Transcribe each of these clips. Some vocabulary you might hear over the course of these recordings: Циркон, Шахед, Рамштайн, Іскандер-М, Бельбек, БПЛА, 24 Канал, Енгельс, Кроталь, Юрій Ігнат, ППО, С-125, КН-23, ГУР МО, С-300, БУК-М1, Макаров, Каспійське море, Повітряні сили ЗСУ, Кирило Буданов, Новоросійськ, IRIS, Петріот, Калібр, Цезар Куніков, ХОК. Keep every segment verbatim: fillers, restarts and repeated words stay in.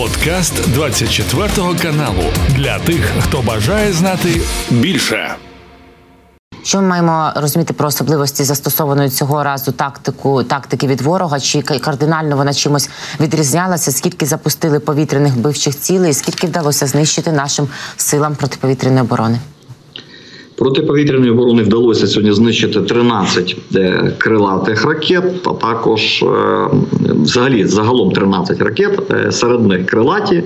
Подкаст двадцять четвертого каналу. Для тих, хто бажає знати більше. Що ми маємо розуміти про особливості застосованої цього разу тактику, тактики від ворога? Чи кардинально вона чимось відрізнялася? Скільки запустили повітряних вбивчих цілей? Скільки вдалося знищити нашим силам протиповітряної оборони? Протиповітряної оборони вдалося сьогодні знищити тринадцять крилатих ракет, а також взагалі загалом тринадцять ракет, серед них крилаті,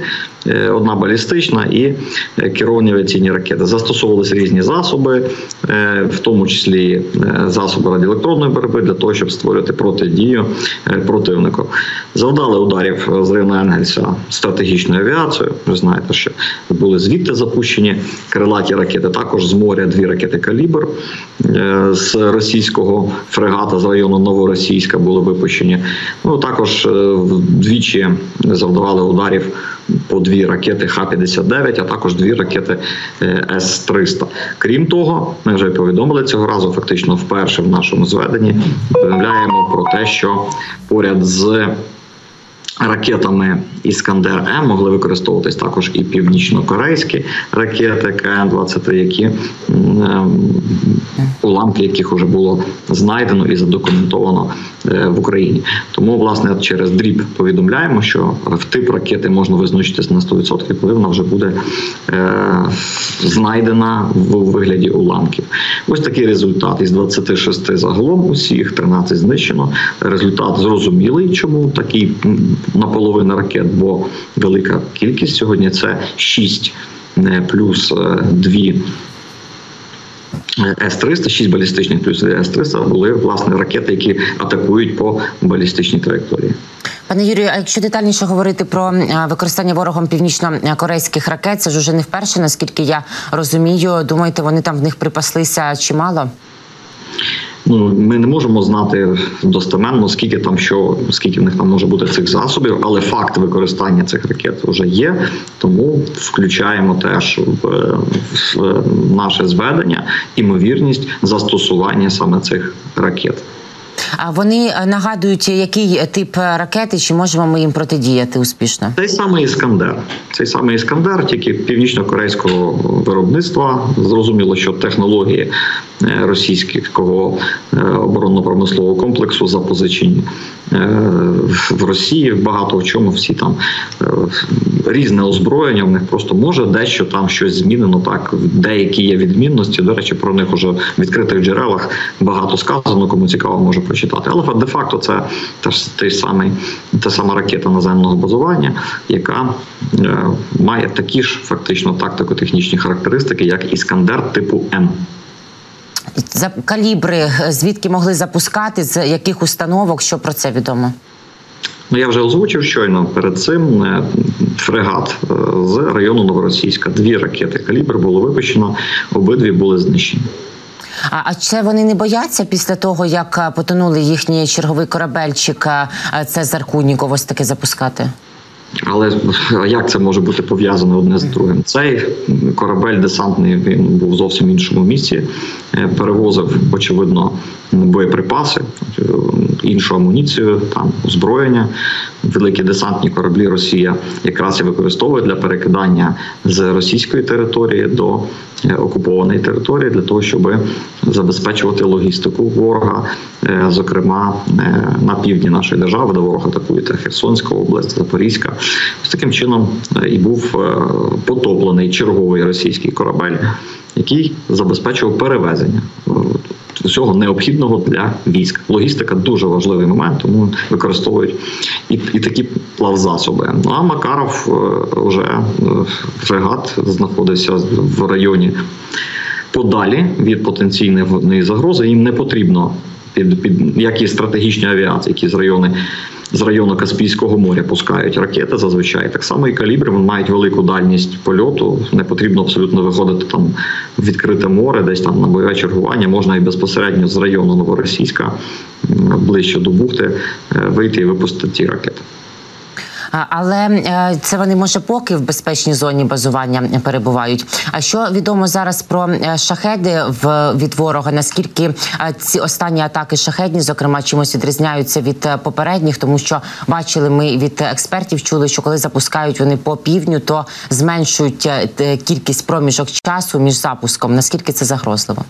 одна балістична і керовані авіаційні ракети. Застосовувалися різні засоби, в тому числі засоби радіоелектронної боротьби, для того, щоб створювати протидію противнику. Завдали ударів з району Енгельса стратегічною авіацією. Ви знаєте, що були звідти запущені крилаті ракети, також з моря дві ракети «Калібр» з російського фрегата з району Новоросійська були випущені. Ну, також двічі завдавали ударів по дві ракети Х п'ятдесят дев'ять, а також дві ракети С триста. Крім того, ми вже повідомили цього разу, фактично вперше в нашому зведенні, повідомляємо про те, що поряд з ракетами «Іскандер-М» могли використовуватись також і північно-корейські ракети Ка Ен двадцять три, які уламки яких вже було знайдено і задокументовано в Україні. Тому, власне, через дріб повідомляємо, що в тип ракети можна визначити на сто відсотків, коли вона вже буде знайдена в вигляді уламків. Ось такий результат. Із двадцяти шести загалом усіх, тринадцять знищено. Результат зрозумілий, чому такий наполовину ракет, бо велика кількість сьогодні – це шість плюс дві С триста, шість балістичних плюс С триста були, власне, ракети, які атакують по балістичній траєкторії. Пане Юрію, а якщо детальніше говорити про використання ворогом північно-корейських ракет, це ж уже не вперше, наскільки я розумію. Думаєте, вони там в них припаслися чимало? Ну, ми не можемо знати достеменно, скільки там що, скільки в них там може бути цих засобів, але факт використання цих ракет вже є, тому включаємо теж в, в наше зведення імовірність застосування саме цих ракет. А вони нагадують, який тип ракети, чи можемо ми їм протидіяти успішно? Цей самий «Іскандер». Цей самий «Іскандер», тільки північно-корейського виробництва. Зрозуміло, що технології російського оборонно-промислового комплексу запозичені в Росії. Багато в чому всі там різне озброєння, в них просто може дещо там щось змінено, так, деякі є відмінності. До речі, про них уже в відкритих джерелах багато сказано, кому цікаво, може прочитати. Але де-факто це та ж сама, та сама ракета наземного базування, яка е, має такі ж фактично тактико-технічні характеристики, як «Іскандер» типу «М». Калібри звідки могли запускати, з яких установок, що про це відомо? Ну, я вже озвучив щойно перед цим фрегат з району Новоросійська. Дві ракети «Калібр» було випущено, обидві були знищені. А, а це вони не бояться після того, як потонули їхній черговий корабельчик «Цезар Куніков» ось таки запускати? Але як це може бути пов'язано одне з другим? Цей корабель десантний, він був в зовсім іншому місці, перевозив, очевидно, боєприпаси, іншу амуніцію, там, озброєння. Великі десантні кораблі Росія якраз і використовує для перекидання з російської території до окупованої території, для того, щоб забезпечувати логістику ворога, зокрема, на півдні нашої держави, де ворог атакує Херсонська область, Запорізька. Таким чином і був потоплений черговий російський корабель, який забезпечував перевезення всього необхідного для військ. Логістика – дуже важливий момент, тому використовують і, і такі плавзасоби. А Макаров вже фрегат знаходився в районі подалі від потенційної загрози. Їм не потрібно, під, під, як і стратегічні авіації, які з райони З району Каспійського моря пускають ракети зазвичай. Так само і «Калібри» мають велику дальність польоту. Не потрібно абсолютно виходити там в відкрите море, десь там на бойове чергування. Можна і безпосередньо з району Новоросійська, ближче до бухти, вийти і випустити ті ракети. Але це вони, може, поки в безпечній зоні базування перебувають. А що відомо зараз про шахеди від ворога? Наскільки ці останні атаки шахедні, зокрема, чимось відрізняються від попередніх? Тому що бачили ми від експертів, чули, що коли запускають вони по півдню, то зменшують кількість проміжок часу між запуском. Наскільки це загрозливо?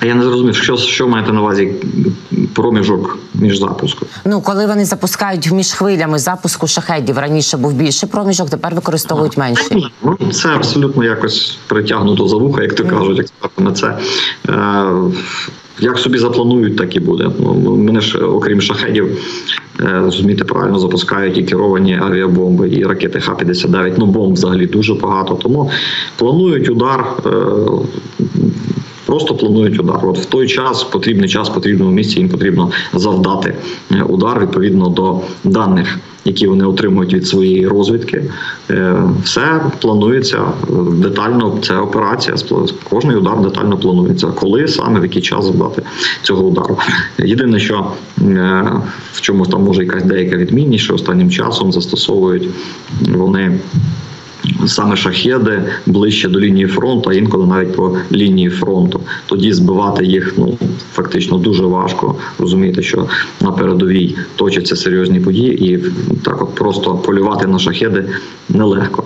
А я не зрозумів, що, що маєте на увазі проміжок між запуском? Ну, коли вони запускають між хвилями запуску шахедів, раніше був більший проміжок, тепер використовують менший. Ну, це абсолютно якось притягнуто за вуха, як то кажуть, експерти на це. Як собі запланують, так і буде. Мене ж, окрім шахедів, розумієте, правильно запускають і керовані авіабомби, і ракети Х п'ятдесят дев'ять. Ну, бомб взагалі дуже багато. Тому планують удар... Просто планують удар. От в той час, потрібний час, потрібному місці їм потрібно завдати удар відповідно до даних, які вони отримують від своєї розвідки. Все планується детально, це операція, кожний удар детально планується. Коли, саме, в який час завдати цього удару. Єдине, що в чомусь там може якась деяка відмінність, що останнім часом застосовують вони... Саме шахеди ближче до лінії фронту, а інколи навіть по лінії фронту. Тоді збивати їх ну, фактично дуже важко. Розумієте, що на передовій точаться серйозні події і так от просто полювати на шахеди нелегко.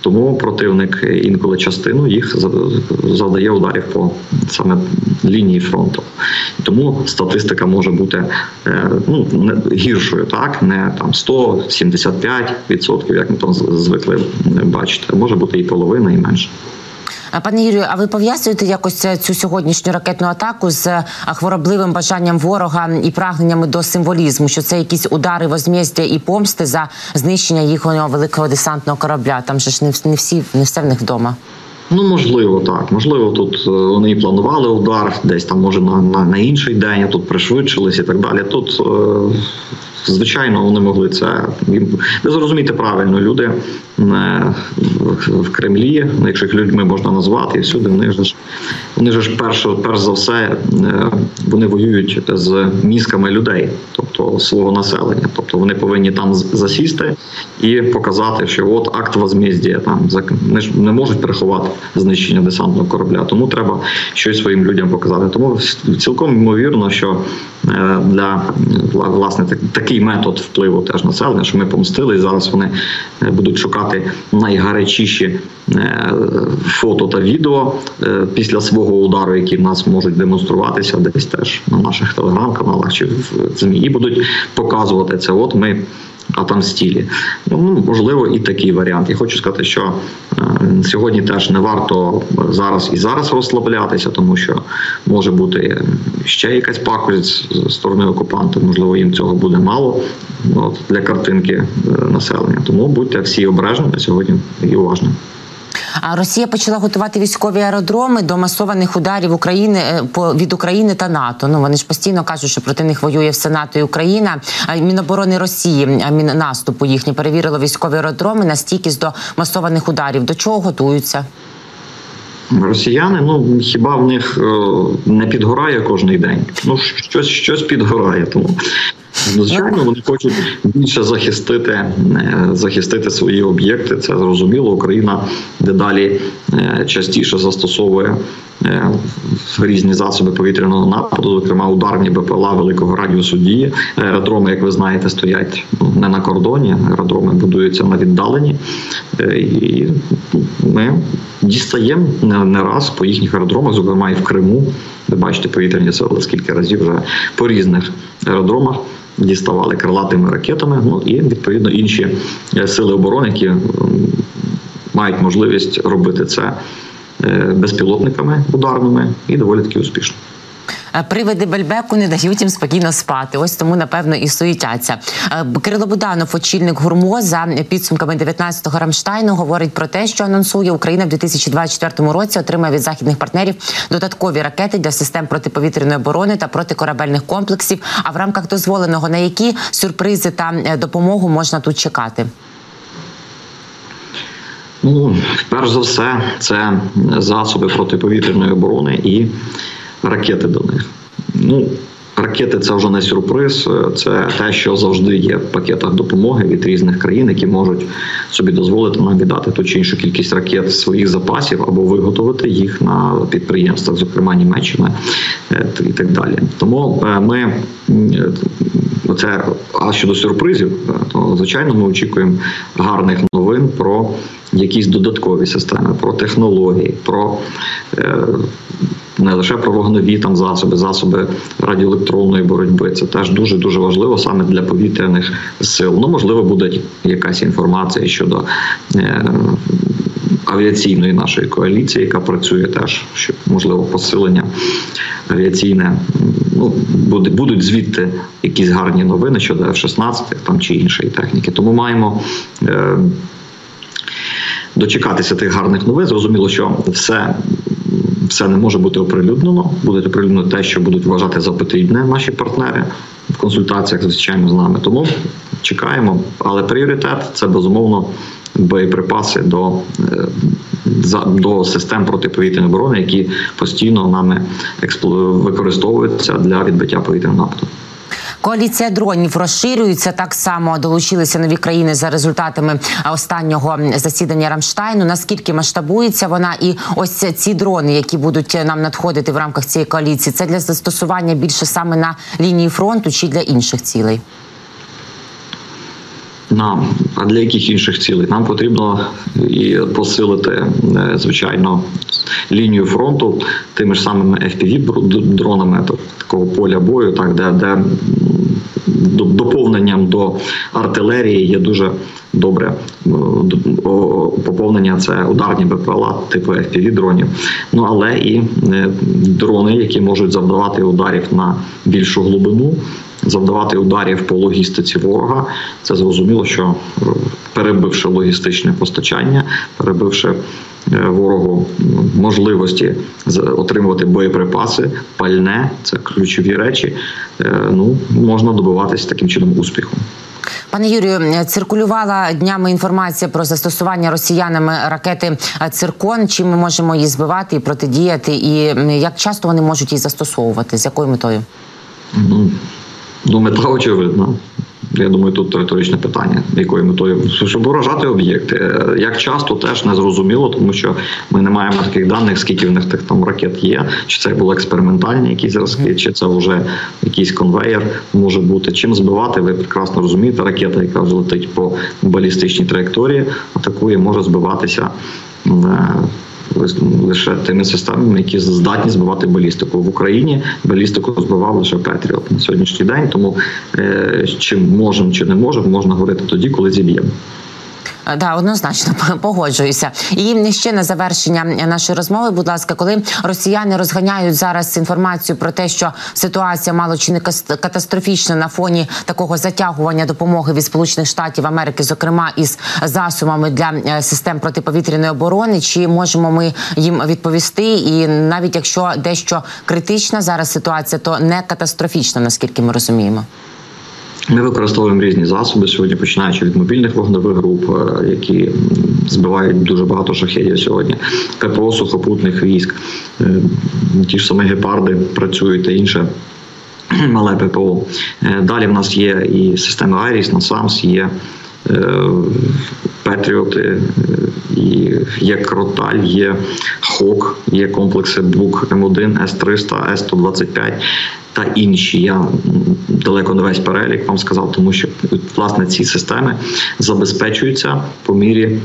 Тому противник інколи частину їх завдає ударів по саме лінії фронту. Тому статистика може бути ну, гіршою, так? Не там сто сімдесят п'ять відсотків, як ми там звикли бачити. Може бути і половина, і менше. Пане Юрію, а ви пов'язуєте якось цю сьогоднішню ракетну атаку з хворобливим бажанням ворога і прагненнями до символізму, що це якісь удари возмездя і помсти за знищення їхнього великого десантного корабля? Там же ж не, не, всі, не все в них вдома. Ну, можливо, так. Можливо, тут вони і планували удар, десь там, може, на, на, на інший день, а тут пришвидшились і так далі. Тут, е, звичайно, вони могли це... Ви зрозумієте правильно, люди не, в Кремлі, якщо їх людьми можна назвати, і всюди, вони ж, вони ж перш, перш за все, е, вони воюють з мізками людей, тобто свого населення. Тобто вони повинні там засісти і показати, що от акт возмездія, там, вони ж не можуть приховати знищення десантного корабля, тому треба щось своїм людям показати. Тому цілком ймовірно, що для, власне, такий метод впливу теж населення, що ми помстили, і зараз вони будуть шукати найгарячіші фото та відео після свого удару, які в нас можуть демонструватися десь теж на наших телеграм-каналах чи в ЗМІ, і будуть показувати це. От ми а там стілі. Ну, можливо, і такий варіант. Я хочу сказати, що сьогодні теж не варто зараз і зараз розслаблятися, тому що може бути ще якась пакость з сторони окупанта, можливо, їм цього буде мало от, для картинки населення. Тому будьте всі обережними сьогодні і уважними. А Росія почала готувати військові аеродроми до масованих ударів України від України та НАТО. Ну вони ж постійно кажуть, що проти них воює все НАТО і Україна. Міноборони Росії, Міннаступу їхні перевірило військові аеродроми на стійкість до масованих ударів. До чого готуються? Росіяни, ну, хіба в них не підгорає кожний день? Ну, щось, щось підгорає, тому... Звичайно, вони хочуть більше захистити, захистити свої об'єкти. Це зрозуміло. Україна дедалі частіше застосовує різні засоби повітряного нападу, зокрема ударні Б П Л А великого радіусу дії. Аеродроми, як ви знаєте, стоять не на кордоні, аеродроми будуються на віддалені. І ми дістаємо не раз по їхніх аеродромах, зокрема і в Криму. Ви бачите, повітряні сили скільки разів вже по різних аеродромах діставали крилатими ракетами, ну і, відповідно, інші сили оборони, які мають можливість робити це безпілотниками ударними і доволі таки успішно. Привиди Бельбеку не дають їм спокійно спати. Ось тому, напевно, і суєтяться. Кирило Буданов, очільник ГУР МО, за підсумками дев'ятнадцятого Рамштайну, говорить про те, що анонсує, Україна в дві тисячі двадцять четвертому році отримає від західних партнерів додаткові ракети для систем протиповітряної оборони та протикорабельних комплексів. А в рамках дозволеного, на які сюрпризи та допомогу можна тут чекати? Ну, перш за все, це засоби протиповітряної оборони і ракети до них. Ну, ракети – це вже не сюрприз, це те, що завжди є в пакетах допомоги від різних країн, які можуть собі дозволити нам віддати ту чи іншу кількість ракет з своїх запасів або виготовити їх на підприємствах, зокрема Німеччина і так далі. Тому ми це, а щодо сюрпризів, то звичайно ми очікуємо гарних новин про якісь додаткові системи, про технології, про е, не лише про вогневі там засоби, засоби радіоелектронної боротьби. Це теж дуже-дуже важливо саме для повітряних сил. Ну, можливо, буде якась інформація щодо е, авіаційної нашої коаліції, яка працює теж, щоб, можливо, посилення авіаційне. Ну, буде, будуть звідти якісь гарні новини щодо Ф шістнадцять там, чи іншої техніки. Тому маємо... Е, дочекатися тих гарних новин. Зрозуміло, що все, все не може бути оприлюднено. Буде оприлюднено те, що будуть вважати за потрібне наші партнери в консультаціях, звичайно, з нами. Тому чекаємо. Але пріоритет – це, безумовно, боєприпаси до, до систем протиповітряної оборони, які постійно нами використовуються для відбиття повітряного нападу. Коаліція дронів розширюється, так само долучилися нові країни за результатами останнього засідання Рамштайну. Наскільки масштабується вона? І ось ці дрони, які будуть нам надходити в рамках цієї коаліції, це для застосування більше саме на лінії фронту чи для інших цілей? Нам, а для яких інших цілей? Нам потрібно і посилити, звичайно, лінію фронту тими ж самими еф пі ві-дронами, такого поля бою, так, де, де доповненням до артилерії є дуже добре поповнення, це ударні БПЛА, типу еф пі ві-дронів. Ну, але і дрони, які можуть завдавати ударів на більшу глибину, завдавати ударів по логістиці ворога. Це зрозуміло, що перебивши логістичне постачання, перебивши ворогу можливості отримувати боєприпаси, пальне, це ключові речі, ну, можна добиватися таким чином успіху. Пане Юрію, циркулювала днями інформація про застосування росіянами ракети «Циркон». Чим ми можемо її збивати і протидіяти? І як часто вони можуть її застосовувати? З якою метою? Mm-hmm. Ну, мета очевидна. Я думаю, тут риторичне питання, якою метою, щоб уражати об'єкти. Як часто, теж не зрозуміло, тому що ми не маємо таких даних, скільки в них тих там ракет є, чи це були експериментальні якісь зразки, чи це вже якийсь конвейер може бути. Чим збивати, ви прекрасно розумієте, ракета, яка вже летить по балістичній траєкторії, атакує, може збиватися лише тими системами, які здатні збивати балістику. В Україні балістику збивав лише Петріот на сьогоднішній день, тому е, чи можемо, чи не можемо, можна говорити тоді, коли зіб'ємо. Да, однозначно, погоджуюся. І ще на завершення нашої розмови, будь ласка, коли росіяни розганяють зараз інформацію про те, що ситуація мало чи не катастрофічна на фоні такого затягування допомоги від Сполучених Штатів Америки, зокрема із засобами для систем протиповітряної оборони, чи можемо ми їм відповісти? І навіть якщо дещо критична зараз ситуація, то не катастрофічна, наскільки ми розуміємо. Ми використовуємо різні засоби сьогодні, починаючи від мобільних вогневих груп, які збивають дуже багато шахедів сьогодні, ППО сухопутних військ, ті ж самі гепарди працюють та інше мале ППО. Далі в нас є і системи айріс, на самс, є Петріоти, є Кроталь, є ХОК, є комплекси бук ем один, ес триста, ес сто двадцять п'ять та інші. Я далеко не весь перелік вам сказав, тому що, власне, ці системи забезпечуються по мірі,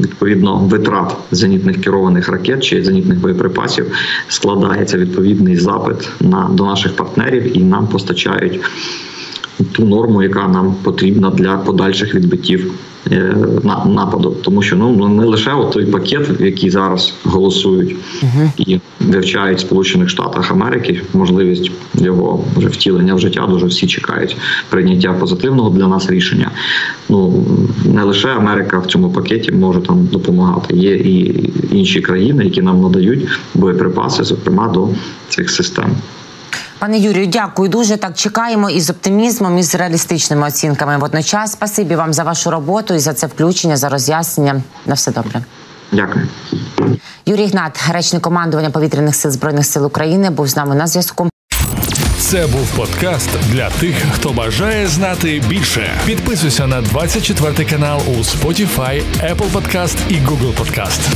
відповідно, витрат зенітних керованих ракет чи зенітних боєприпасів. Складається відповідний запит на, до наших партнерів, і нам постачають ту норму, яка нам потрібна для подальших відбиттів нападу. Тому що ну не лише от той пакет, який зараз голосують угу. і вивчають в Сполучених Штатах Америки, можливість його вже втілення в життя, дуже всі чекають прийняття позитивного для нас рішення. Ну, не лише Америка в цьому пакеті може там допомагати. Є і інші країни, які нам надають боєприпаси, зокрема до цих систем. Пане Юрію, дякую дуже. Так, чекаємо і з оптимізмом, і з реалістичними оцінками водночас. Спасибі вам за вашу роботу і за це включення, за роз'яснення. На все добре. Дякую. Юрій Ігнат, речник командування Повітряних сил Збройних сил України, був з нами на зв'язку. Це був подкаст для тих, хто бажає знати більше. Підписуйся на двадцять четвертий канал у Spotify, Apple Podcast і Google Podcast.